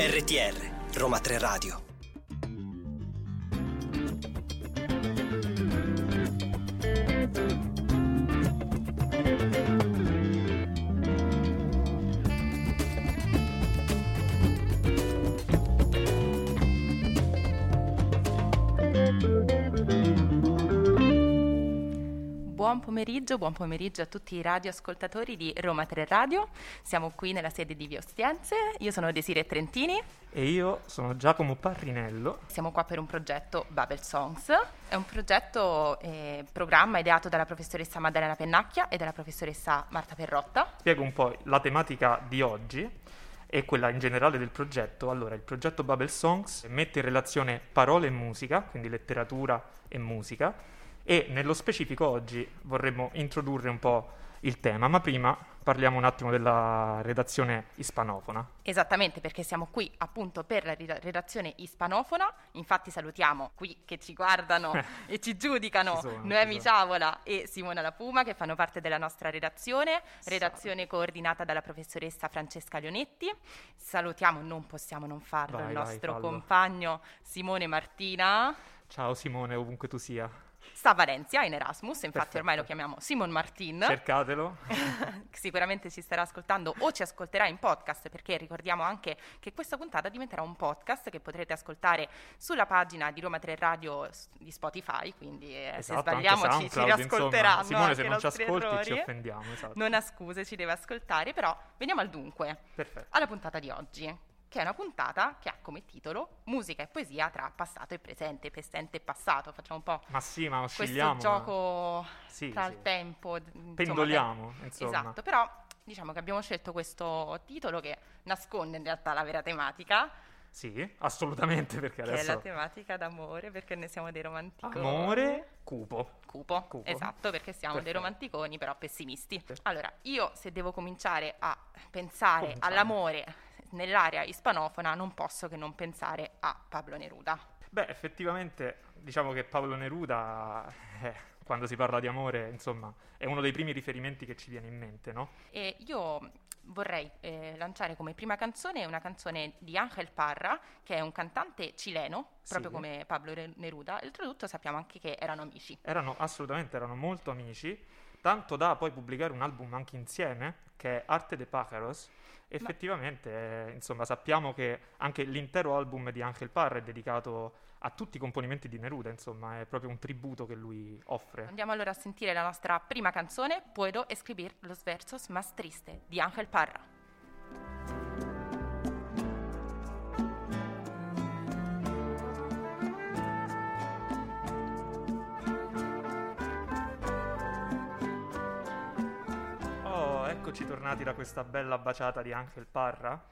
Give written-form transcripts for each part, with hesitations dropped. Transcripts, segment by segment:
RTR, Roma Tre Radio. Buon pomeriggio a tutti i radioascoltatori di Roma Tre Radio. Siamo qui nella sede di Via Ostiense. Io sono Desiree Trentini. E io sono Giacomo Parrinello. Siamo qua per un progetto Babel Songs. È un progetto, programma ideato dalla professoressa Maddalena Pennacchia e dalla professoressa Marta Perrotta. Spiego un po' la tematica di oggi e quella in generale del progetto. Allora, il progetto Babel Songs mette in relazione parole e musica, quindi letteratura e musica. E nello specifico oggi vorremmo introdurre un po' il tema, ma prima parliamo un attimo della redazione ispanofona. Esattamente, perché siamo qui appunto per la redazione ispanofona. Infatti salutiamo qui che ci guardano e ci giudicano Noemi Ciavola e Simona Lapuma, che fanno parte della nostra redazione coordinata dalla professoressa Francesca Leonetti. Salutiamo, non possiamo non farlo, il nostro compagno Simone Martina. Ciao Simone, ovunque tu sia. Sta a Valencia in Erasmus, infatti. Perfetto. Ormai lo chiamiamo Simon Martin. Cercatelo. Sicuramente ci starà ascoltando o ci ascolterà in podcast, perché ricordiamo anche che questa puntata diventerà un podcast che potrete ascoltare sulla pagina di Roma 3 Radio di Spotify, quindi se sbagliamo ci riascolteranno. Simone, se non ci ascolti errori, ci offendiamo. Esatto. Non ha scuse, ci deve ascoltare, però veniamo al dunque. Perfetto. Alla puntata di oggi, che è una puntata che ha come titolo Musica e poesia tra passato e presente, presente e passato. Facciamo un po' questo gioco il tempo. Pendoliamo, insomma. Esatto, però diciamo che abbiamo scelto questo titolo che nasconde in realtà la vera tematica. Sì, assolutamente, perché adesso... Che è la tematica d'amore, perché ne siamo dei romanticoni. Amore cupo. Esatto, perché siamo dei romanticoni, però pessimisti. Perfetto. Allora, io se devo cominciare a pensare all'amore nell'area ispanofona non posso che non pensare a Pablo Neruda. Beh, effettivamente diciamo che Pablo Neruda, quando si parla di amore, insomma, è uno dei primi riferimenti che ci viene in mente, no? E io vorrei lanciare come prima canzone una canzone di Ángel Parra, che è un cantante cileno, proprio come Pablo Neruda. Oltretutto sappiamo anche che erano amici. Erano molto amici, tanto da poi pubblicare un album anche insieme, che è Arte de Pacharos. Effettivamente, insomma, sappiamo che anche l'intero album di Ángel Parra è dedicato a tutti i componimenti di Neruda, insomma, è proprio un tributo che lui offre. Andiamo allora a sentire la nostra prima canzone, Puedo escribir los versos mas triste, di Ángel Parra. Eccoci tornati da questa bella baciata di Ángel Parra,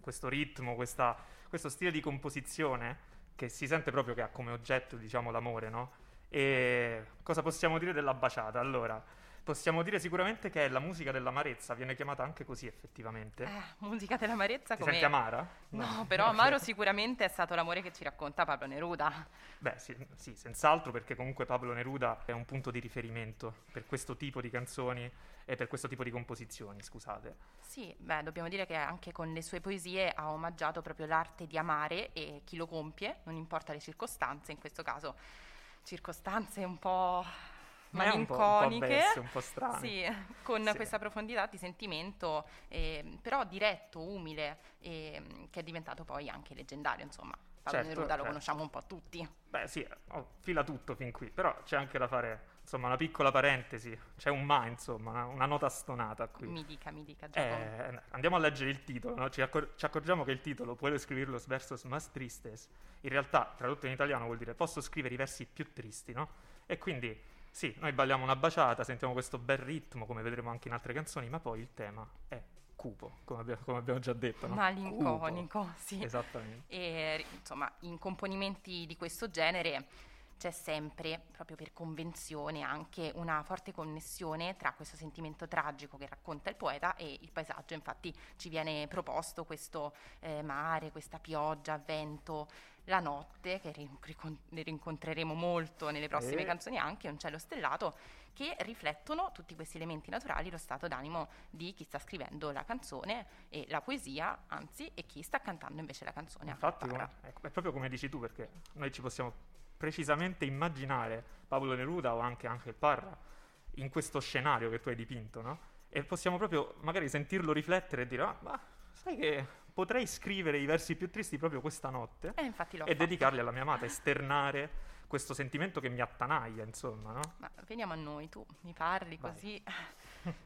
questo ritmo, questo stile di composizione che si sente proprio che ha come oggetto, diciamo, l'amore, no? E cosa possiamo dire della baciata? Allora, possiamo dire sicuramente che è la musica dell'amarezza, viene chiamata anche così effettivamente. Musica dell'amarezza come... Ti senti amara? No, però amaro sicuramente è stato l'amore che ci racconta Pablo Neruda. Beh, sì, senz'altro, perché comunque Pablo Neruda è un punto di riferimento per questo tipo di canzoni e per questo tipo di composizioni, scusate. Sì, beh, dobbiamo dire che anche con le sue poesie ha omaggiato proprio l'arte di amare e chi lo compie, non importa le circostanze, in questo caso circostanze un po'... malinconiche, un po' strane, con questa profondità di sentimento, però diretto, umile, che è diventato poi anche leggendario, insomma. Pablo Neruda lo conosciamo un po' tutti. Beh sì, fila tutto fin qui, però c'è anche da fare, insomma, una piccola parentesi, c'è un una nota stonata qui. Mi dica Giacomo. Andiamo a leggere il titolo, no? Ci accorgiamo che il titolo, Puedo escribir los versos más tristes, in realtà tradotto in italiano vuol dire posso scrivere i versi più tristi, no? E quindi... Sì, noi balliamo una baciata, sentiamo questo bel ritmo, come vedremo anche in altre canzoni, ma poi il tema è cupo, come abbiamo già detto, no? Malinconico, cupo. Sì. Esattamente. E, insomma, in componimenti di questo genere c'è sempre, proprio per convenzione, anche una forte connessione tra questo sentimento tragico che racconta il poeta e il paesaggio. Infatti ci viene proposto questo mare, questa pioggia, vento, La notte, che rincontreremo molto nelle prossime canzoni, anche Un cielo stellato, che riflettono tutti questi elementi naturali, lo stato d'animo di chi sta scrivendo la canzone e la poesia, anzi, e chi sta cantando invece la canzone. Infatti, è proprio come dici tu, perché noi ci possiamo precisamente immaginare Pablo Neruda o anche Ángel Parra in questo scenario che tu hai dipinto, no? E possiamo proprio magari sentirlo riflettere e dire, ah, ma sai che potrei scrivere i versi più tristi proprio questa notte e dedicarli alla mia amata, esternare questo sentimento che mi attanaglia, insomma, no? Ma veniamo a noi, tu mi parli così.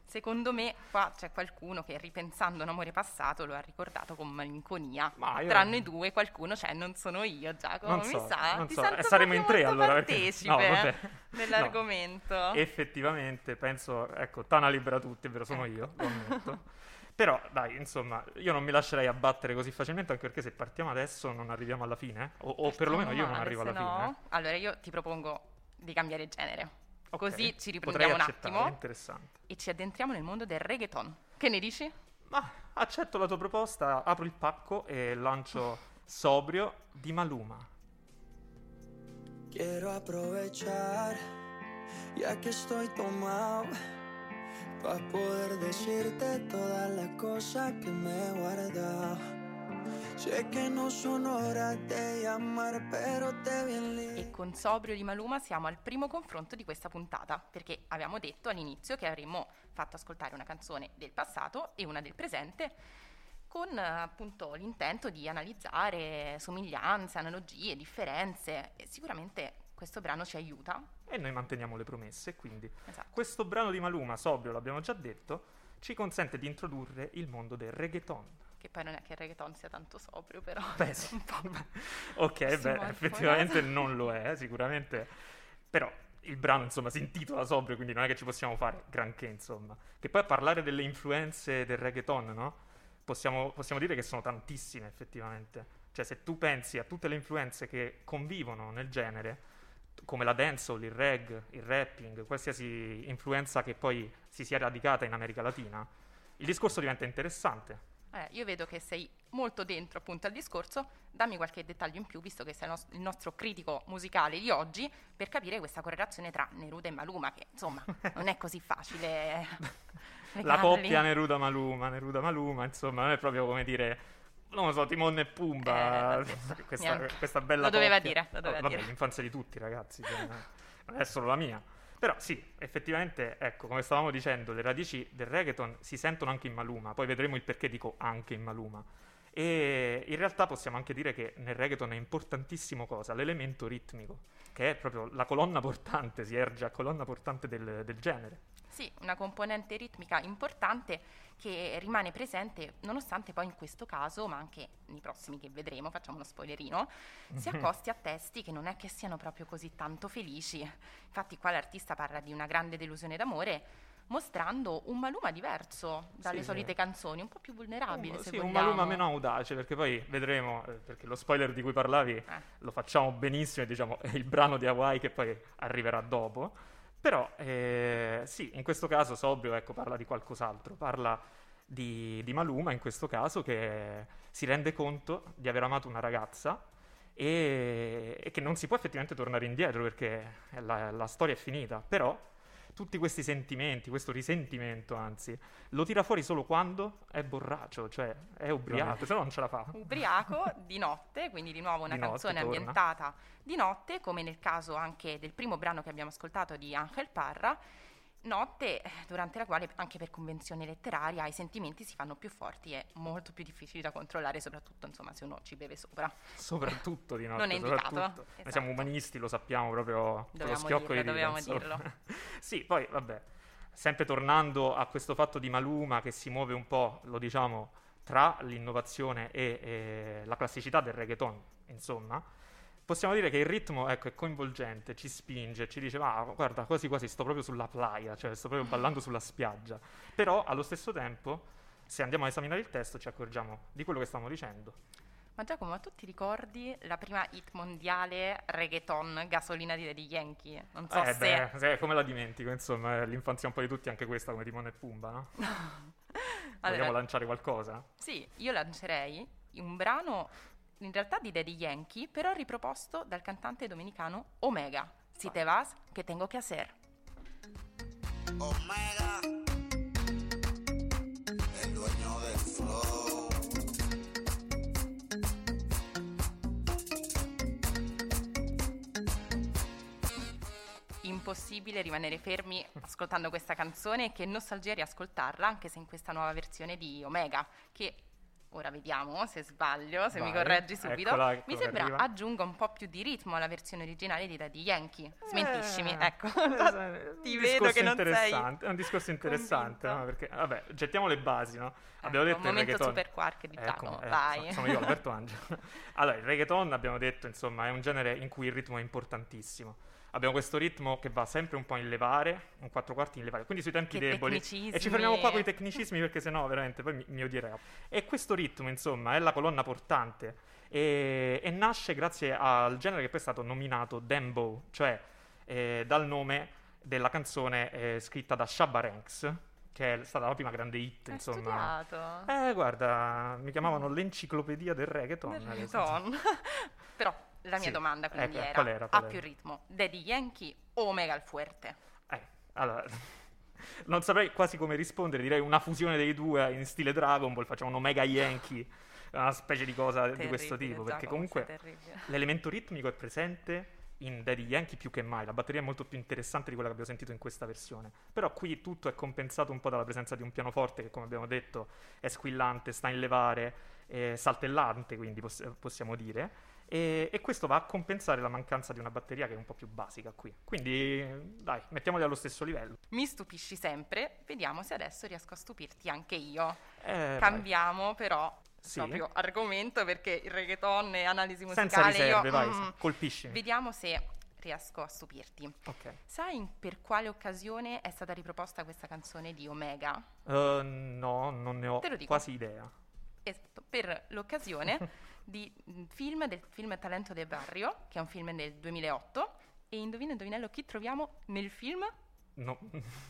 Secondo me qua c'è qualcuno che, ripensando un amore passato, lo ha ricordato con malinconia. Tranne due, qualcuno c'è, non sono io, Giacomo, non so, mi sa. Non so. Saremo in tre allora, partecipe dell'argomento. No. Effettivamente, penso, ecco, Tana libera tutti, vero, sono io, lo ammetto. Però, dai, insomma, io non mi lascerei abbattere così facilmente, anche perché se partiamo adesso non arriviamo alla fine, o perlomeno io non arrivo alla fine. Allora io ti propongo di cambiare genere, così ci riprendiamo un attimo e ci addentriamo nel mondo del reggaeton. Che ne dici? Ma accetto la tua proposta, apro il pacco e lancio Sobrio di Maluma. Quiero aprovechar ya que estoy tomado pa' poder decirte todas las cosas que me he guardado. Sé che non sono ora de amar, pero te bien lì. E con Sobrio di Maluma siamo al primo confronto di questa puntata, perché avevamo detto all'inizio che avremmo fatto ascoltare una canzone del passato e una del presente, con appunto l'intento di analizzare somiglianze, analogie, differenze. E sicuramente questo brano ci aiuta. E noi manteniamo le promesse, quindi. Esatto. Questo brano di Maluma, Sobrio, l'abbiamo già detto, ci consente di introdurre il mondo del reggaeton. Che poi non è che il reggaeton sia tanto sobrio, però. Beh, sì. Un po'. Ok, beh, effettivamente non lo è, sicuramente. Però il brano, insomma, si intitola Sobrio, quindi non è che ci possiamo fare granché, insomma. Che poi parlare delle influenze del reggaeton, no? Possiamo dire che sono tantissime, effettivamente. Cioè, se tu pensi a tutte le influenze che convivono nel genere, come la dancehall, il reggae, il rapping, qualsiasi influenza che poi si sia radicata in America Latina, il discorso diventa interessante. Io vedo che sei molto dentro appunto al discorso, dammi qualche dettaglio in più, visto che sei il nostro critico musicale di oggi, per capire questa correlazione tra Neruda e Maluma, che insomma non è così facile. La coppia Neruda-Maluma, insomma, non è proprio come dire, non lo so, Timon e Pumba, questa bella lo doveva coppia. Dire. L'infanzia di tutti, ragazzi, cioè, non è solo la mia. Però sì, effettivamente, ecco, come stavamo dicendo, le radici del reggaeton si sentono anche in Maluma, poi vedremo il perché dico anche in Maluma. E in realtà possiamo anche dire che nel reggaeton è importantissimo cosa? L'elemento ritmico, che è proprio la colonna portante, si erge a colonna portante del genere. Sì, una componente ritmica importante che rimane presente, nonostante poi in questo caso, ma anche nei prossimi che vedremo, facciamo uno spoilerino, si accosti a testi che non è che siano proprio così tanto felici. Infatti qua l'artista parla di una grande delusione d'amore, mostrando un Maluma diverso dalle solite canzoni, un po' più vulnerabile, se vogliamo. Un Maluma meno audace, perché poi vedremo, perché lo spoiler di cui parlavi lo facciamo benissimo, e diciamo è il brano di Hawaii che poi arriverà dopo. Però sì, in questo caso Sobrio, ecco, parla di qualcos'altro, parla di Maluma in questo caso, che si rende conto di aver amato una ragazza e che non si può effettivamente tornare indietro, perché la storia è finita, però tutti questi sentimenti, questo risentimento anzi, lo tira fuori solo quando è borraccio, cioè è ubriaco, se no non ce la fa. Ubriaco di notte, quindi di nuovo una canzone ambientata di notte, come nel caso anche del primo brano che abbiamo ascoltato di Ángel Parra, notte durante la quale, anche per convenzione letteraria, i sentimenti si fanno più forti e molto più difficili da controllare, soprattutto, insomma, se uno ci beve sopra. Soprattutto di notte. Non è indicato. Esatto. Noi siamo umanisti, lo sappiamo proprio, lo schiocco di dovevamo dirlo. Sì, poi vabbè, sempre tornando a questo fatto di Maluma che si muove un po', lo diciamo, tra l'innovazione e la classicità del reggaeton, insomma. Possiamo dire che il ritmo, ecco, è coinvolgente, ci spinge, ci dice, ma guarda, quasi quasi sto proprio sulla playa, cioè sto proprio ballando sulla spiaggia. Però allo stesso tempo, se andiamo a esaminare il testo, ci accorgiamo di quello che stiamo dicendo. Ma Giacomo, ma tu ti ricordi la prima hit mondiale reggaeton, Gasolina di Daddy Yankee? Non so se... Beh, come la dimentico, insomma, l'infanzia un po' di tutti, anche questa, come Timone e Pumba, no? Allora, vogliamo lanciare qualcosa? Sì, io lancerei un brano in realtà di Daddy Yankee, però riproposto dal cantante dominicano Omega. Si te vas, que tengo que hacer. Omega, el dueño del flow. Impossibile rimanere fermi ascoltando questa canzone, e che nostalgia riascoltarla, anche se in questa nuova versione di Omega, che ora vediamo se sbaglio, se vai, mi correggi subito. Eccola, ecco, mi sembra arriva. Aggiunga un po' più di ritmo alla versione originale di Daddy Yankee. Smentiscimi, ecco. Ti vedo che non sei. È un discorso interessante, no? Perché vabbè, gettiamo le basi, no? Abbiamo detto un momento super quark di Tano, vai. Sono io, Alberto Angelo. Allora, il reggaeton, abbiamo detto, insomma, è un genere in cui il ritmo è importantissimo. Abbiamo questo ritmo che va sempre un po' in levare, un 4/4 in levare, quindi sui tempi che deboli. Tecnicismi. E ci fermiamo qua con i tecnicismi, perché sennò veramente poi mi odierei. E questo ritmo, insomma, è la colonna portante e nasce grazie al genere che poi è stato nominato Dembow, cioè dal nome della canzone scritta da Shabba Ranks, che è stata la prima grande hit, insomma. Studiato. Guarda, mi chiamavano l'enciclopedia del reggaeton. Del reggaeton. Però la mia domanda quindi era, qual era? Più ritmo, Daddy Yankee o Omega il Fuerte? Allora, non saprei quasi come rispondere, direi una fusione dei due in stile Dragon Ball, facciamo un Omega Yankee, una specie di cosa terribile, di questo tipo, perché comunque l'elemento ritmico è presente in Daddy Yankee più che mai, la batteria è molto più interessante di quella che abbiamo sentito in questa versione, però qui tutto è compensato un po' dalla presenza di un pianoforte che, come abbiamo detto, è squillante, sta in levare, saltellante, quindi possiamo dire. E questo va a compensare la mancanza di una batteria che è un po' più basica qui. Quindi dai, mettiamoli allo stesso livello. Mi stupisci sempre, vediamo se adesso riesco a stupirti anche io. Cambiamo vai. Però sì. Proprio argomento, perché il reggaeton e analisi musicale. Senza riserve, vai, colpiscimi. Vediamo se riesco a stupirti. Okay. Sai per quale occasione è stata riproposta questa canzone di Omega? No, non ne ho quasi idea. Esatto, per l'occasione del film Talento del Barrio, che è un film del 2008, e indovinello chi troviamo nel film? No,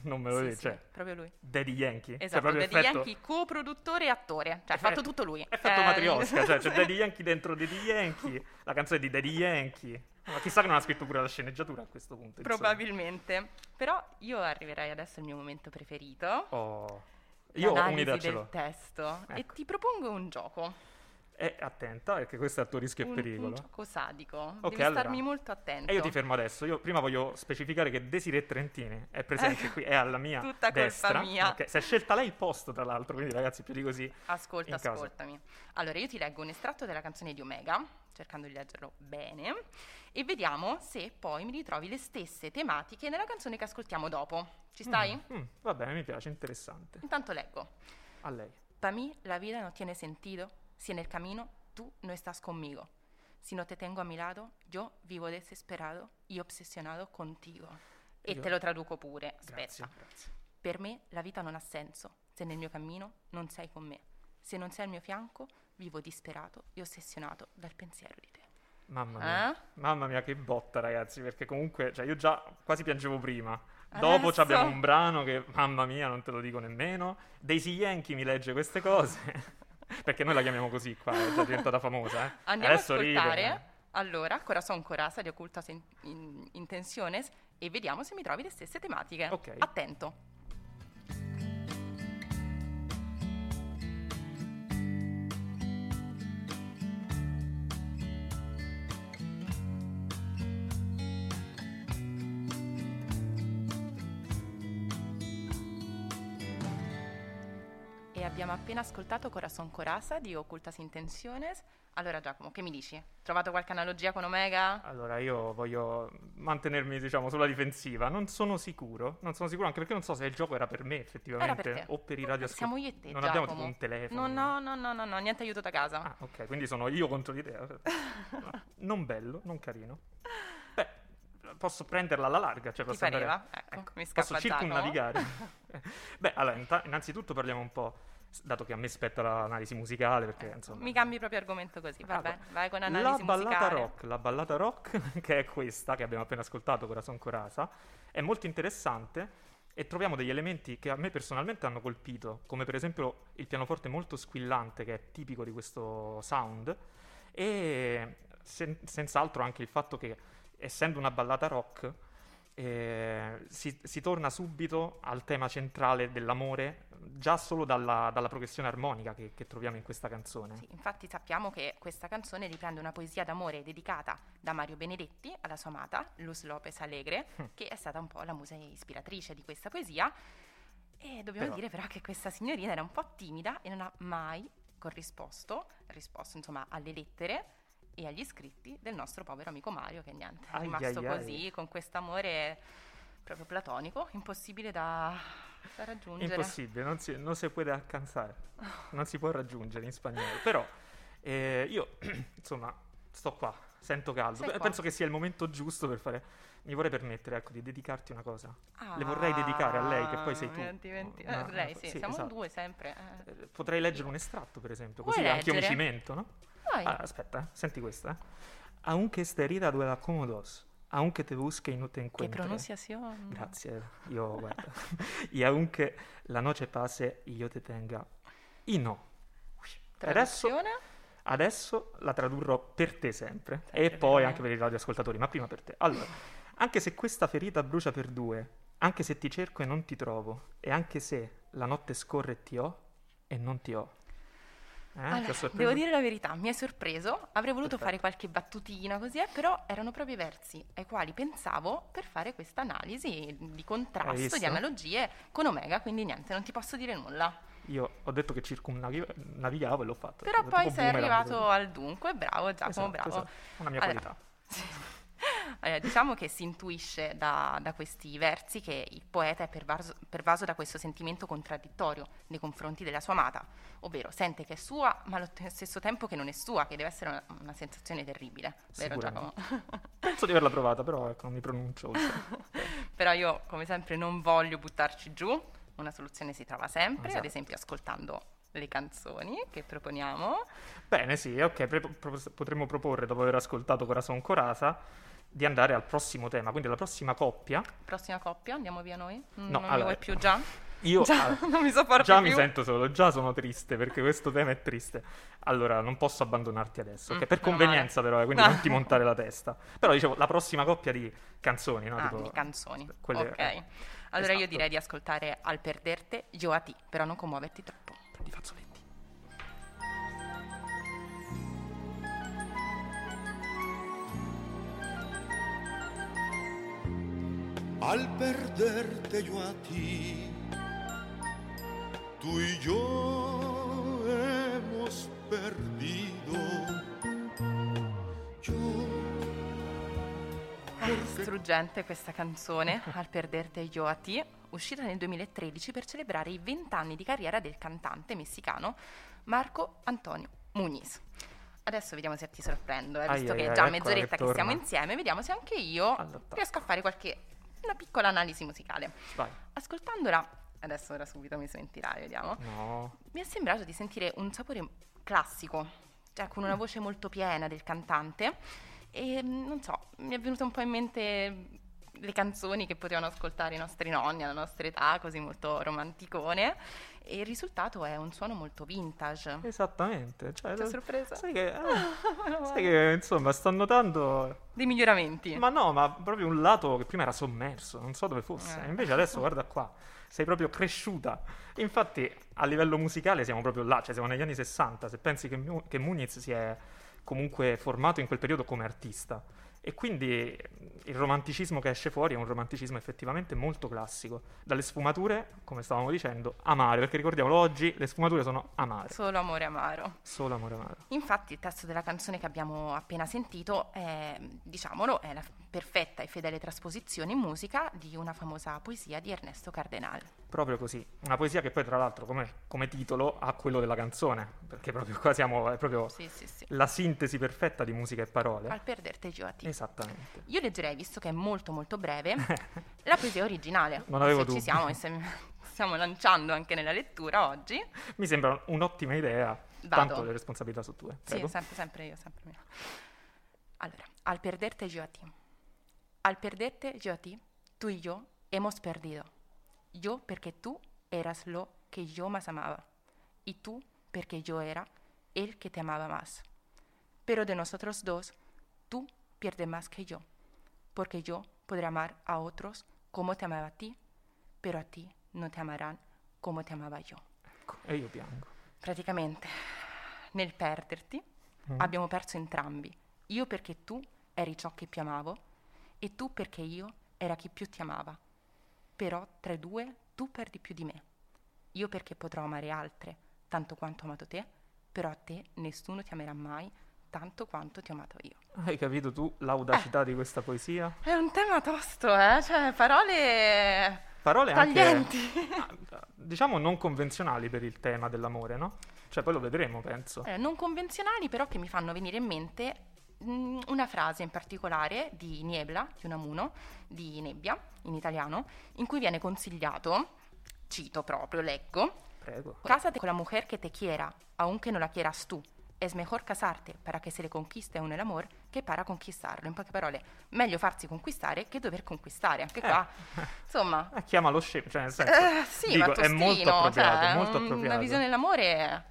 non me lo dice. Cioè, proprio lui. Daddy Yankee. Esatto, cioè, Daddy Yankey, coproduttore e attore. Cioè, ha fatto tutto lui. È fatto matriosca, cioè c'è Daddy Yankee dentro Daddy Yankee, la canzone di Daddy Yankee. Ma chissà che non ha scritto pure la sceneggiatura a questo punto. Probabilmente. Insomma. Però io arriverai adesso al mio momento preferito. Io ho un'idea del testo. Ecco. E ti propongo un gioco. Attenta, perché questo è il tuo rischio e pericolo. Un gioco sadico, okay, devi starmi molto attento. E io ti fermo adesso, io prima voglio specificare che Desiree Trentini è presente qui, è alla mia tutta destra. Tutta colpa mia. Okay. Si è scelta lei il posto, tra l'altro, quindi ragazzi più di così. Ascoltami. Allora io ti leggo un estratto della canzone di Omega, cercando di leggerlo bene, e vediamo se poi mi ritrovi le stesse tematiche nella canzone che ascoltiamo dopo. Ci stai? Va bene, mi piace, interessante. Intanto leggo. A lei. Pa' mí la vida no tiene sentido. Si en el camino tú no estás conmigo. Si no te tengo a mi lado, yo vivo desesperado y obsesionado contigo. E te lo traduco pure. Aspetta. Grazie. Per me la vita non ha senso se nel mio cammino non sei con me. Se non sei al mio fianco, vivo disperato e ossessionato dal pensiero di te. Mamma mia. Mamma mia, che botta, ragazzi, perché comunque, cioè, io già quasi piangevo prima. Dopo abbiamo un brano che, mamma mia, non te lo dico nemmeno. Daisy Yankee mi legge queste cose. Perché noi la chiamiamo così qua, è già diventata famosa. Andiamo adesso ad ascoltare allora Corazón Coraza di Ocultas Intenciones e vediamo se mi trovi le stesse tematiche. Okay. Attento. Abbiamo appena ascoltato Corazón Coraza di Ocultas Intenciones. Allora Giacomo, che mi dici? Trovato qualche analogia con Omega? Allora io voglio mantenermi, diciamo, sulla difensiva. Non sono sicuro anche perché non so se il gioco era per me effettivamente per o per i radioascoltatori. Siamo io e te, non Giacomo. Abbiamo tipo un telefono. No, niente aiuto da casa. Ah, ok, quindi sono io contro di te. Non bello, non carino. Beh, posso prenderla alla larga, cioè posso andare. Ecco, mi scappa. Posso circumnavigare. Beh, allora innanzitutto parliamo un po', dato che a me spetta l'analisi musicale, perché insomma mi cambi proprio argomento così, vabbè, vai con analisi musicale. La ballata rock che è questa che abbiamo appena ascoltato, Corazón Coraza, è molto interessante e troviamo degli elementi che a me personalmente hanno colpito, come per esempio il pianoforte molto squillante che è tipico di questo sound, e senz'altro anche il fatto che, essendo una ballata rock, si torna subito al tema centrale dell'amore, già solo dalla progressione armonica che troviamo in questa canzone. Sì, infatti sappiamo che questa canzone riprende una poesia d'amore dedicata da Mario Benedetti alla sua amata, Luz Lopez Alegre, che è stata un po' la musa ispiratrice di questa poesia. E dobbiamo dire però che questa signorina era un po' timida e non ha mai corrisposto insomma alle lettere e agli scritti del nostro povero amico Mario, che niente, è rimasto così, con quest'amore proprio platonico, impossibile da raggiungere. Impossibile, non si può alcanzare, non si può raggiungere in spagnolo. Però io, insomma, sto qua, sento caldo. Penso che sia il momento giusto per fare... Mi vorrei permettere, ecco, di dedicarti una cosa. Le vorrei dedicare a lei, che poi sei tu. Lei, sì, siamo esatto. Due sempre. Potrei leggere un estratto, per esempio, così anche io mi cimento, no? Aspetta, senti questa. Aunque esté herida duela como dos, aunque te busque y no te encuentre. Che pronunciazione. Grazie, io guarda. E aunque la noche pase y yo te tenga. Y no. Traduzione? Adesso la tradurrò per te sempre e poi anche per i radioascoltatori, ma prima per te. Allora, anche se questa ferita brucia per due, anche se ti cerco e non ti trovo, e anche se la notte scorre e ti ho e non ti ho. Allora, devo dire la verità, mi è sorpreso, avrei voluto fare qualche battutina così, però erano proprio i versi ai quali pensavo per fare questa analisi di contrasto, di analogie con Omega, quindi niente, non ti posso dire nulla. Io ho detto che circumnavigavo e l'ho fatto. Però poi sei arrivato al dunque, bravo Giacomo, bravo. Esatto. Una mia qualità. Allora, diciamo che si intuisce da questi versi che il poeta è pervaso da questo sentimento contraddittorio nei confronti della sua amata, ovvero sente che è sua ma allo stesso tempo che non è sua, che deve essere una sensazione terribile, vero Giacomo? Penso di averla provata, però ecco, non mi pronuncio. Però io come sempre non voglio buttarci giù, una soluzione si trova sempre, esatto. Ad esempio ascoltando le canzoni che proponiamo. Bene, sì, ok, potremmo proporre, dopo aver ascoltato Corazón Coraza, di andare al prossimo tema, quindi alla prossima coppia. Prossima coppia, andiamo via noi? No, non mi vuoi più già? Io già, non mi so portare già più. Mi sento solo, già sono triste perché questo tema è triste. Allora, non posso abbandonarti adesso, okay? Per convenienza male. Però, quindi non ti montare la testa. Però dicevo, la prossima coppia di canzoni, no? Tipo, di canzoni, quelle, ok. Allora esatto. Io direi di ascoltare Al perderte yo a ti, però non commuoverti troppo. Prendi fazzoletti. Al perderte yo a ti, tú y yo hemos perdido. Struggente questa canzone, Al perderte yo a ti, uscita nel 2013 per celebrare i 20 anni di carriera del cantante messicano Marco Antonio Muñiz. Adesso vediamo se ti sorprendo, visto che è già mezz'oretta che siamo insieme, vediamo se anche io riesco a fare una piccola analisi musicale. Vai. Ascoltandola, adesso ora subito mi sentirai, vediamo. No. Mi è sembrato di sentire un sapore classico, cioè con una voce molto piena del cantante, e non so, mi è venuta un po' in mente le canzoni che potevano ascoltare i nostri nonni alla nostra età, così molto romanticone, e il risultato è un suono molto vintage. Esattamente, cioè, ti ho sorpresa? Sai che insomma sto notando dei miglioramenti, ma proprio un lato che prima era sommerso, non so dove fosse, invece adesso guarda qua, sei proprio cresciuta. Infatti a livello musicale siamo proprio là, cioè siamo negli anni 60, se pensi che Muñiz si è comunque formato in quel periodo come artista. E quindi il romanticismo che esce fuori è un romanticismo effettivamente molto classico, dalle sfumature, come stavamo dicendo, amare, perché ricordiamolo, oggi le sfumature sono amare. Solo amore amaro. Solo amore amaro. Infatti il testo della canzone che abbiamo appena sentito è, diciamolo, è la perfetta e fedele trasposizione in musica di una famosa poesia di Ernesto Cardenal. Proprio così, una poesia che poi tra l'altro come titolo ha quello della canzone, perché proprio qua è proprio sì. La sintesi perfetta di musica e parole. Al perderte yo a ti. Esattamente. Io leggerei, visto che è molto molto breve, la poesia originale. Non avevo dubbi. Ci siamo e stiamo lanciando anche nella lettura oggi. Mi sembra un'ottima idea. Vado. Tanto le responsabilità sono tue. Prego. Sì, sempre io, sempre mia. Allora, al perderte yo a ti. Al perderte yo a ti, tú y yo hemos perdido. Yo porque tú eras lo que yo más amaba. Y tú porque yo era el que te amaba más. pero de nosotros dos, tú pierdes más que yo, porque yo podré amar a otros como te amaba a ti, pero a ti non ti ameranno come ti amava io. Ecco, e io piango. Praticamente, nel perderti, abbiamo perso entrambi. Io perché tu eri ciò che più amavo, e tu perché io era chi più ti amava. Però tra i due tu perdi più di me. Io perché potrò amare altre, tanto quanto ho amato te, però a te nessuno ti amerà mai, tanto quanto ti ho amato io. Hai capito tu l'audacità di questa poesia? È un tema tosto, cioè parole taglienti, anche diciamo non convenzionali per il tema dell'amore, no? Cioè poi lo vedremo, penso. Non convenzionali, però che mi fanno venire in mente una frase in particolare di Niebla, di Unamuno, di Nebbia in italiano, in cui viene consigliato, cito proprio, leggo: prego. Cásate con la mujer que te quiera, aunque no la quieras tú. Es mejor casarte para que se le conquista uno el amor che para conquistarlo. In poche parole, meglio farsi conquistare che dover conquistare. Anche qua, insomma, chiama lo scemo, cioè nel senso, sì, dico, tostino, è molto appropriato, cioè, molto appropriato. Una visione dell'amore,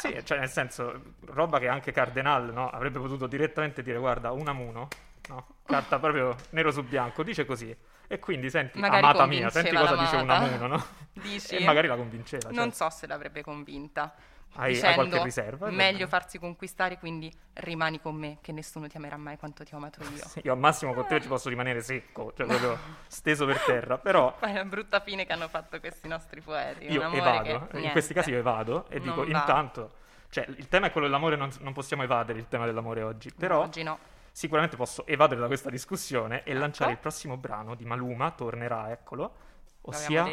sì, cioè nel senso, roba che anche Cardenal, no, avrebbe potuto direttamente dire: guarda, Unamuno, no? Carta proprio nero su bianco, dice così. E quindi senti, magari amata mia, senti cosa dice Unamuno, no? Dici, e magari la convinceva, cioè. Non so se l'avrebbe convinta. Hai qualche riserva? Meglio farsi conquistare, quindi rimani con me, che nessuno ti amerà mai quanto ti ho amato io. Sì, io al massimo con te ci posso rimanere secco, cioè proprio steso per terra, però è una brutta fine che hanno fatto questi nostri poeti. Io evado, in questi casi io evado e non dico va. Intanto, cioè il tema è quello dell'amore, non possiamo evadere il tema dell'amore oggi, però oggi no. Sicuramente posso evadere da questa discussione e lanciare il prossimo brano di Maluma, tornerà, eccolo, ossia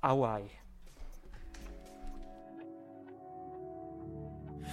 Hawaii.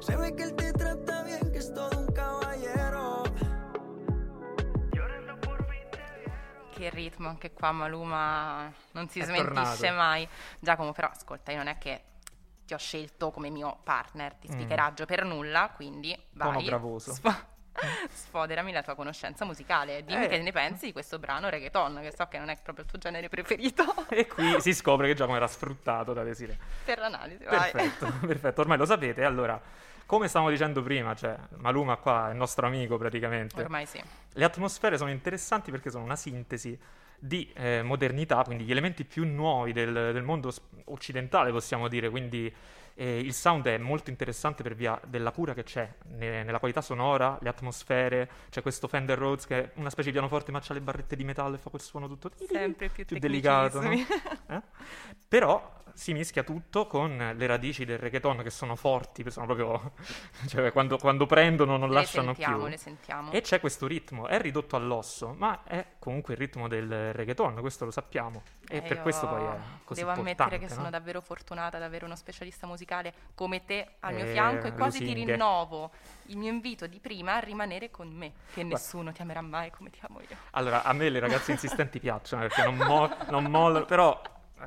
se ve que él te trata bien, que es todo un caballero. Che ritmo, anche qua Maluma non si smentisce mai. Giacomo, però ascolta, io non è che ti ho scelto come mio partner di speakeraggio per nulla, quindi vai, sfoderami la tua conoscenza musicale, dimmi che ne pensi di questo brano reggaeton, che so che non è proprio il tuo genere preferito. E qui si scopre che Giacomo era sfruttato da Desiree per l'analisi. Perfetto, ormai lo sapete. Allora, come stavamo dicendo prima, cioè Maluma qua è il nostro amico praticamente. Ormai sì. Le atmosfere sono interessanti perché sono una sintesi di modernità, quindi gli elementi più nuovi del mondo occidentale, possiamo dire, quindi il sound è molto interessante per via della cura che c'è nella qualità sonora, le atmosfere, c'è questo Fender Rhodes che è una specie di pianoforte ma c'ha le barrette di metallo e fa quel suono tutto sempre più delicato, no? Però si mischia tutto con le radici del reggaeton che sono forti, sono proprio cioè quando prendono non le lasciano più. Le sentiamo. E c'è questo ritmo, è ridotto all'osso, ma è comunque il ritmo del reggaeton, questo lo sappiamo. E per questo poi è così devo importante. Devo ammettere che sono davvero fortunata ad avere uno specialista musicale come te al mio fianco, e quasi ti rinnovo il mio invito di prima a rimanere con me, che nessuno ti amerà mai come ti amo io. Allora, a me le ragazze insistenti piacciono perché non mollano, però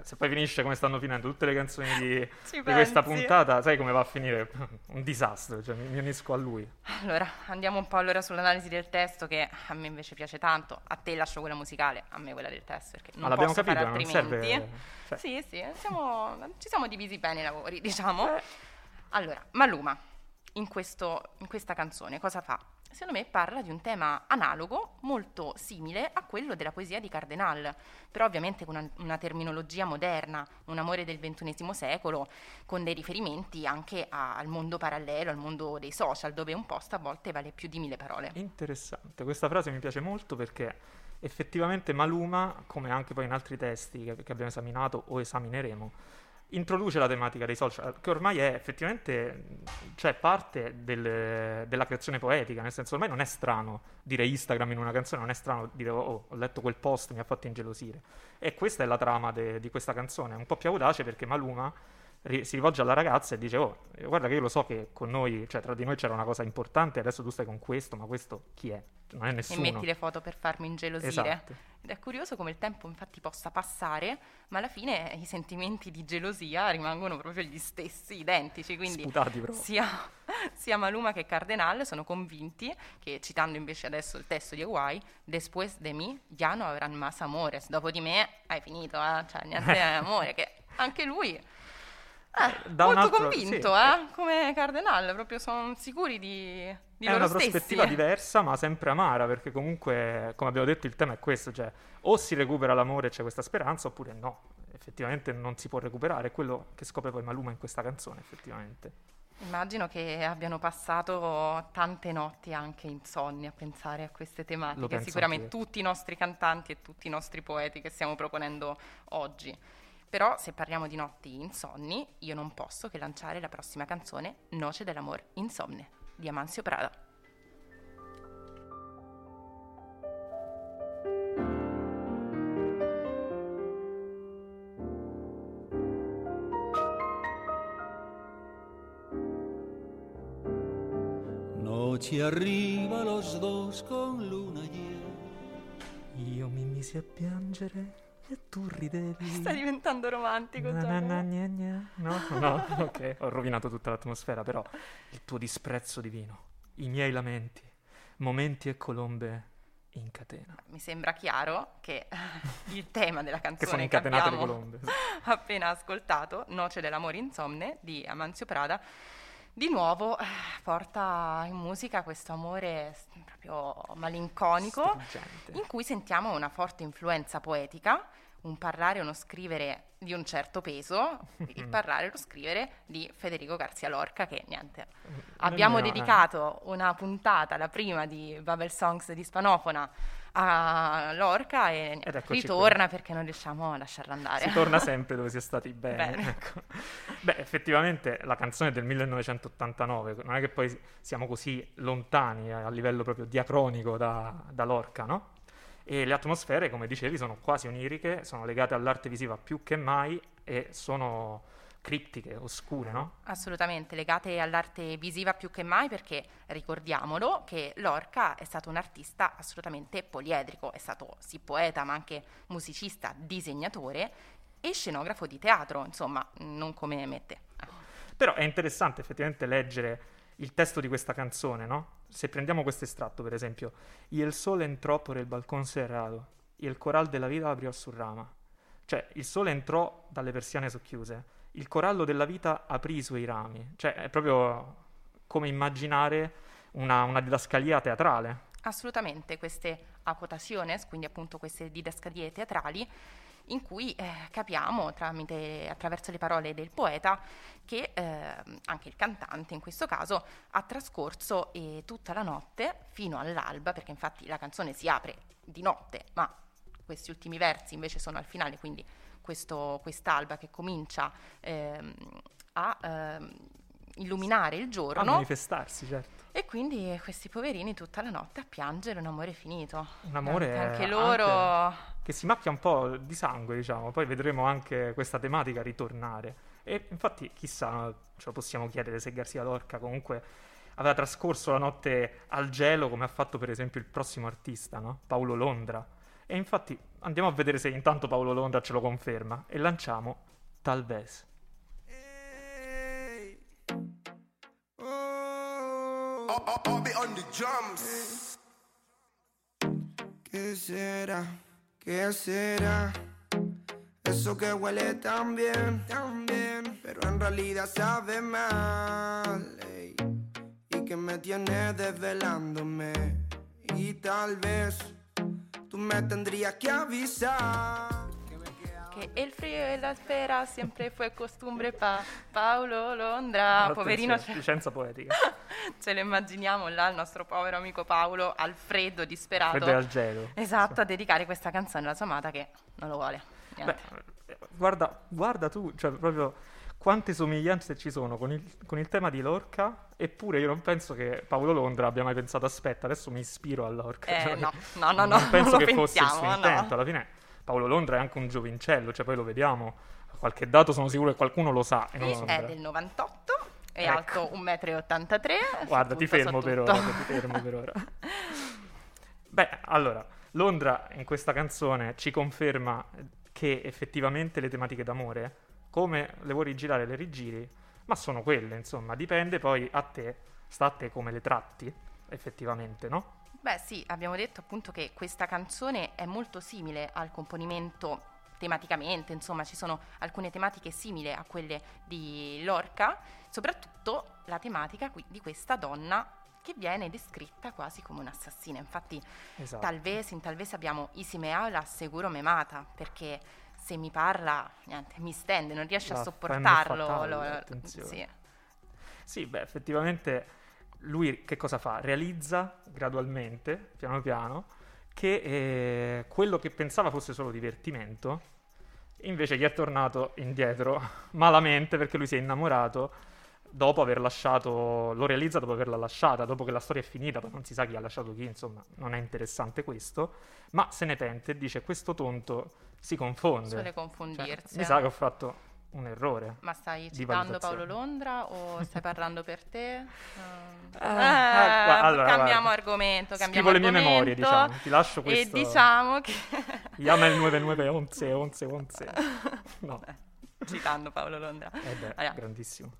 se poi finisce come stanno finendo tutte le canzoni di questa puntata, sai come va a finire? Un disastro, cioè mi unisco a lui. Allora, andiamo un po' allora sull'analisi del testo, che a me invece piace tanto. A te lascio quella musicale, a me quella del testo, perché non l'abbiamo posso capito, fare altrimenti. Non serve, cioè. Sì, ci siamo divisi bene i lavori, diciamo. Allora, Maluma, in questa canzone cosa fa? Secondo me parla di un tema analogo, molto simile a quello della poesia di Cardenal, però ovviamente con una terminologia moderna, un amore del XXI secolo, con dei riferimenti anche al mondo parallelo, al mondo dei social, dove un post a volte vale più di 1000 parole. Interessante, questa frase mi piace molto perché effettivamente Maluma, come anche poi in altri testi che abbiamo esaminato o esamineremo, introduce la tematica dei social, che ormai è effettivamente, cioè, parte della creazione poetica, nel senso ormai non è strano dire Instagram in una canzone, non è strano dire ho letto quel post, mi ha fatto ingelosire. E questa è la trama di questa canzone, un po' più audace perché Maluma si rivolge alla ragazza e dice: oh, guarda che io lo so che con noi, cioè tra di noi c'era una cosa importante, adesso tu stai con questo, ma questo chi è? non è nessuno. E metti le foto per farmi ingelosire. Esatto. Ed è curioso come il tempo infatti possa passare, ma alla fine i sentimenti di gelosia rimangono proprio gli stessi, identici. Quindi sputati proprio. Sia Maluma che Cardenal sono convinti che, citando invece adesso il testo di Hawaii, después de mí ya no habrán más amores, dopo di me hai finito, cioè niente amore, che anche lui... molto altro, convinto, sì. Come Cardenal, proprio sono sicuri di loro stessi. È una prospettiva diversa, ma sempre amara, perché comunque, come abbiamo detto, il tema è questo, cioè o si recupera l'amore e c'è questa speranza, oppure no, effettivamente non si può recuperare, è quello che scopre poi Maluma in questa canzone, effettivamente. Immagino che abbiano passato tante notti anche insonni a pensare a queste tematiche, sicuramente tutti i nostri cantanti e tutti i nostri poeti che stiamo proponendo oggi. Però se parliamo di notti insonni, io non posso che lanciare la prossima canzone, Noche del amor insomne, di Amancio Prada. Noche arriba los dos con luna llena. Io mi misi a piangere e tu ridevi. Sta diventando romantico. No, ok, ho rovinato tutta l'atmosfera, però il tuo disprezzo divino, i miei lamenti, momenti e colombe in catena. Mi sembra chiaro che il tema della canzone che abbiamo appena ascoltato, Noce dell'amore insomne di Amancio Prada, di nuovo porta in musica questo amore proprio malinconico, struggente, in cui sentiamo una forte influenza poetica, un parlare e uno scrivere di un certo peso, il parlare e lo scrivere di Federico García Lorca, che niente. Abbiamo dedicato una puntata, la prima di Babel Songs di Spanofona, a Lorca, e ritorna qui, perché non riusciamo a lasciarla andare. Si torna sempre dove si è stati bene. Ecco. Beh, effettivamente la canzone è del 1989, non è che poi siamo così lontani a livello proprio diacronico da Lorca, no? E le atmosfere, come dicevi, sono quasi oniriche, sono legate all'arte visiva più che mai e sono criptiche, oscure, no? Assolutamente, legate all'arte visiva più che mai, perché ricordiamolo che Lorca è stato un artista assolutamente poliedrico, è stato sì poeta ma anche musicista, disegnatore e scenografo di teatro, insomma, non come mette. Però è interessante effettivamente leggere il testo di questa canzone, no? Se prendiamo questo estratto, per esempio, y el sol entró por el balcón cerrado, y el coral de la vida abrió su rama. Cioè, il sole entrò dalle persiane socchiuse, il corallo della vita aprì i suoi rami. Cioè, è proprio come immaginare una didascalia teatrale. Assolutamente, queste acotaciones, quindi appunto queste didascalie teatrali, in cui capiamo attraverso le parole del poeta che anche il cantante in questo caso ha trascorso tutta la notte fino all'alba, perché infatti la canzone si apre di notte, ma questi ultimi versi invece sono al finale, quindi quest'alba che comincia a illuminare il giorno. A manifestarsi, certo. E quindi questi poverini tutta la notte a piangere un amore finito. Un amore anche loro... Anche... che si macchia un po' di sangue, diciamo, poi vedremo anche questa tematica ritornare. E infatti, chissà, ce lo possiamo chiedere se García Lorca comunque aveva trascorso la notte al gelo, come ha fatto per esempio il prossimo artista, no? Paulo Londra. E infatti andiamo a vedere se intanto Paulo Londra ce lo conferma, e lanciamo Talvez. Hey. Oh. I'll be on the drums. Che sera? ¿Qué será? Eso que huele tan bien, tan bien, pero en realidad sabe mal, ey, y que me tiene desvelándome, y tal vez tú me tendrías que avisar. Che el frío e la spera sempre fue costumbre pa Paulo Londra. Allora, poverino, licenza poetica. Ce lo immaginiamo là il nostro povero amico Paolo al freddo, disperato, freddo e al gelo. Esatto, sì. A dedicare questa canzone alla sua amata che non lo vuole. Beh, guarda tu, cioè proprio quante somiglianze ci sono con il tema di Lorca, eppure io non penso che Paulo Londra abbia mai pensato aspetta, adesso mi ispiro a Lorca. Cioè, no, non penso non che fosse il suo intento, no. Alla fine Paulo Londra è anche un giovincello, cioè poi lo vediamo, qualche dato sono sicuro che qualcuno lo sa. Sì, è del 98, è ecco. Alto 1,83 m. Guarda, ti fermo per ora. Beh, allora, Londra in questa canzone ci conferma che effettivamente le tematiche d'amore, come le vuoi rigirare le rigiri, ma sono quelle, insomma, dipende poi a te, sta a te come le tratti, effettivamente, no? Beh sì, abbiamo detto appunto che questa canzone è molto simile al componimento tematicamente, insomma, ci sono alcune tematiche simili a quelle di Lorca, soprattutto la tematica di questa donna che viene descritta quasi come un'assassina. Infatti, esatto. Talvez, in Talvez abbiamo Isi me habla, seguro me mata, perché se mi parla, niente, mi stende, non riesce a sopportarlo. Fatale, sì. Sì, beh, effettivamente lui che cosa fa? Realizza gradualmente, piano piano, che quello che pensava fosse solo divertimento, invece gli è tornato indietro malamente, perché lui si è innamorato dopo aver lasciato, lo realizza dopo averla lasciata, dopo che la storia è finita, poi non si sa chi ha lasciato chi, insomma, non è interessante questo, ma se ne pente e dice questo tonto si confonde. Suole confondirsi. Cioè, mi sa che ho fatto un errore. Ma stai citando Paulo Londra o stai parlando per te? Allora, cambiamo argomento. Scrivo le mie memorie, diciamo. Ti lascio questo. E diciamo che... Chiama il 991111. No. Citando Paulo Londra. Beh, allora, grandissimo.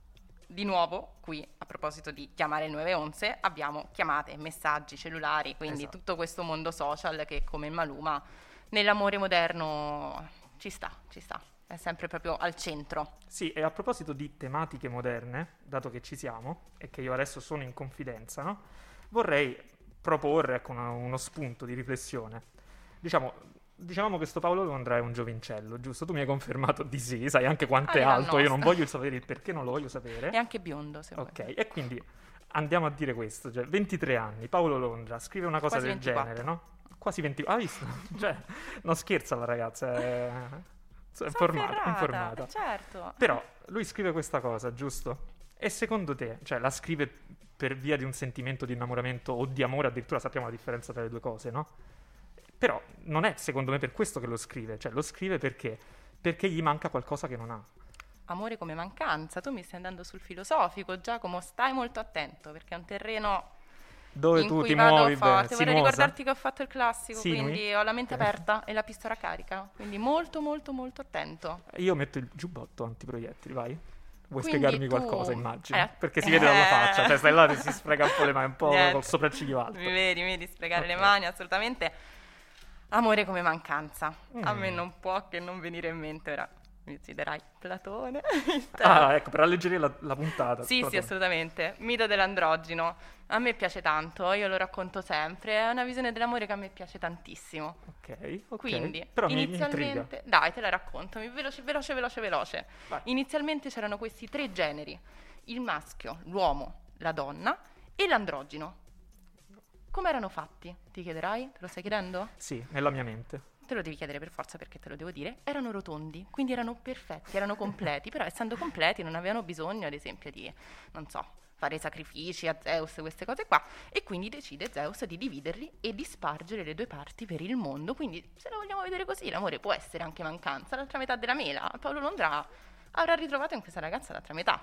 Di nuovo, qui, a proposito di chiamare il 911, abbiamo chiamate, messaggi, cellulari, quindi esatto. Tutto questo mondo social che, come il Maluma, nell'amore moderno ci sta. È sempre proprio al centro. Sì, e a proposito di tematiche moderne, dato che ci siamo e che io adesso sono in confidenza, no? Vorrei proporre, ecco, uno spunto di riflessione. Diciamo che questo Paulo Londra è un giovincello, giusto? Tu mi hai confermato di sì, sai anche quanto è alto, io non voglio sapere il perché, non lo voglio sapere. È anche biondo, se vuoi. Ok, e quindi andiamo a dire questo, cioè 23 anni, Paulo Londra scrive una cosa quasi del 24. Genere, no? Quasi 24. Ah, visto? Cioè, non scherza la ragazza, informata. Certo. Però lui scrive questa cosa, giusto? E secondo te, cioè, la scrive per via di un sentimento di innamoramento o di amore, addirittura sappiamo la differenza tra le due cose, no? Però non è, secondo me, per questo che lo scrive. Cioè, lo scrive perché gli manca qualcosa che non ha. Amore come mancanza. Tu mi stai andando sul filosofico, Giacomo, stai molto attento, perché è un terreno dove in tu cui ti vado muovi forte. Vorrei ricordarti che ho fatto il classico, Sinui. Quindi ho la mente aperta e la pistola carica, quindi molto molto molto attento. Io metto il giubbotto antiproiettili, vai. Vuoi quindi spiegarmi qualcosa, immagino, perché si vede dalla faccia, cioè stai là, si sfrega un po' le mani, un po' col sopracciglio alto. Mi vedi sfregare okay. Le mani, assolutamente. Amore come mancanza, a me non può che non venire in mente ora. Mi citerai Platone. Ecco, per alleggerire la puntata. Sì, Platone. Sì, assolutamente. Mito dell'androgino. A me piace tanto, io lo racconto sempre. È una visione dell'amore che a me piace tantissimo. Ok. Quindi, però inizialmente... Dai, te la racconto. Veloce. Vai. Inizialmente c'erano questi tre generi. Il maschio, l'uomo, la donna e l'androgino. Come erano fatti? Ti chiederai? Te lo stai chiedendo? Sì, nella mia mente. Te lo devi chiedere per forza perché te lo devo dire, erano rotondi, quindi erano perfetti, erano completi, però essendo completi non avevano bisogno, ad esempio, di, non so, fare sacrifici a Zeus, queste cose qua, e quindi decide Zeus di dividerli e di spargere le due parti per il mondo, quindi se lo vogliamo vedere così, l'amore può essere anche mancanza, l'altra metà della mela, Paulo Londra avrà ritrovato in questa ragazza l'altra metà.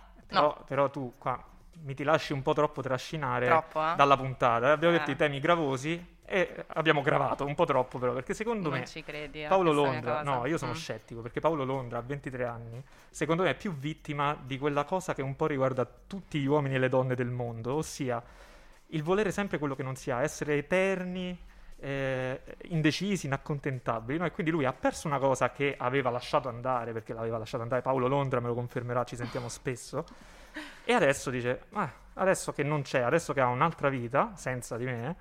Però tu qua mi ti lasci un po' troppo trascinare dalla puntata, abbiamo detto i temi gravosi, e abbiamo gravato un po' troppo, però, perché secondo me ci credi, Paulo Londra, no, io sono scettico, perché Paulo Londra a 23 anni secondo me è più vittima di quella cosa che un po' riguarda tutti gli uomini e le donne del mondo, ossia il volere sempre quello che non si ha, essere eterni, indecisi, inaccontentabili, no? E quindi lui ha perso una cosa che aveva lasciato andare, perché l'aveva lasciato andare, Paulo Londra me lo confermerà, ci sentiamo spesso, e adesso dice, adesso che non c'è, adesso che ha un'altra vita senza di me,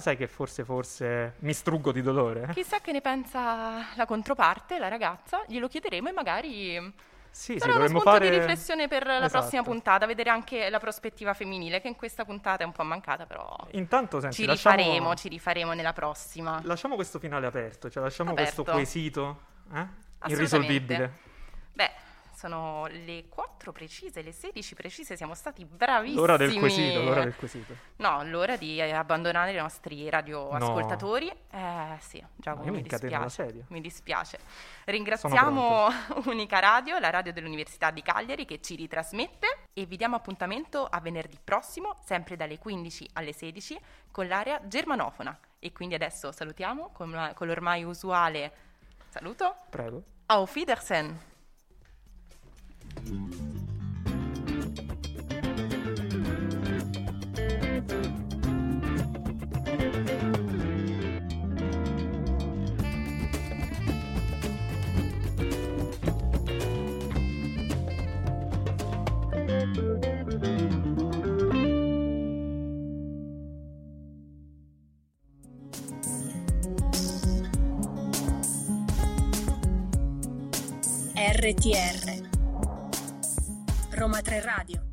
sai che forse mi struggo di dolore? Chissà che ne pensa la controparte, la ragazza, glielo chiederemo e magari sarà uno spunto di riflessione per la prossima puntata, vedere anche la prospettiva femminile, che in questa puntata è un po' mancata, però intanto, senti, ci rifaremo nella prossima. Lasciamo questo finale aperto, questo quesito irrisolvibile. Beh, sono le 4 precise, le 16 precise, siamo stati bravissimi. L'ora del quesito, l'ora del quesito. No, l'ora di abbandonare i nostri radioascoltatori. No. Sì, Giacomo, mi dispiace. Mi dispiace. Ringraziamo Unica Radio, la radio dell'Università di Cagliari, che ci ritrasmette, e vi diamo appuntamento a venerdì prossimo, sempre dalle 15 alle 16, con l'area germanofona. E quindi adesso salutiamo con l'ormai usuale saluto. Prego. Auf Wiedersehen. RTR Roma Tre Radio.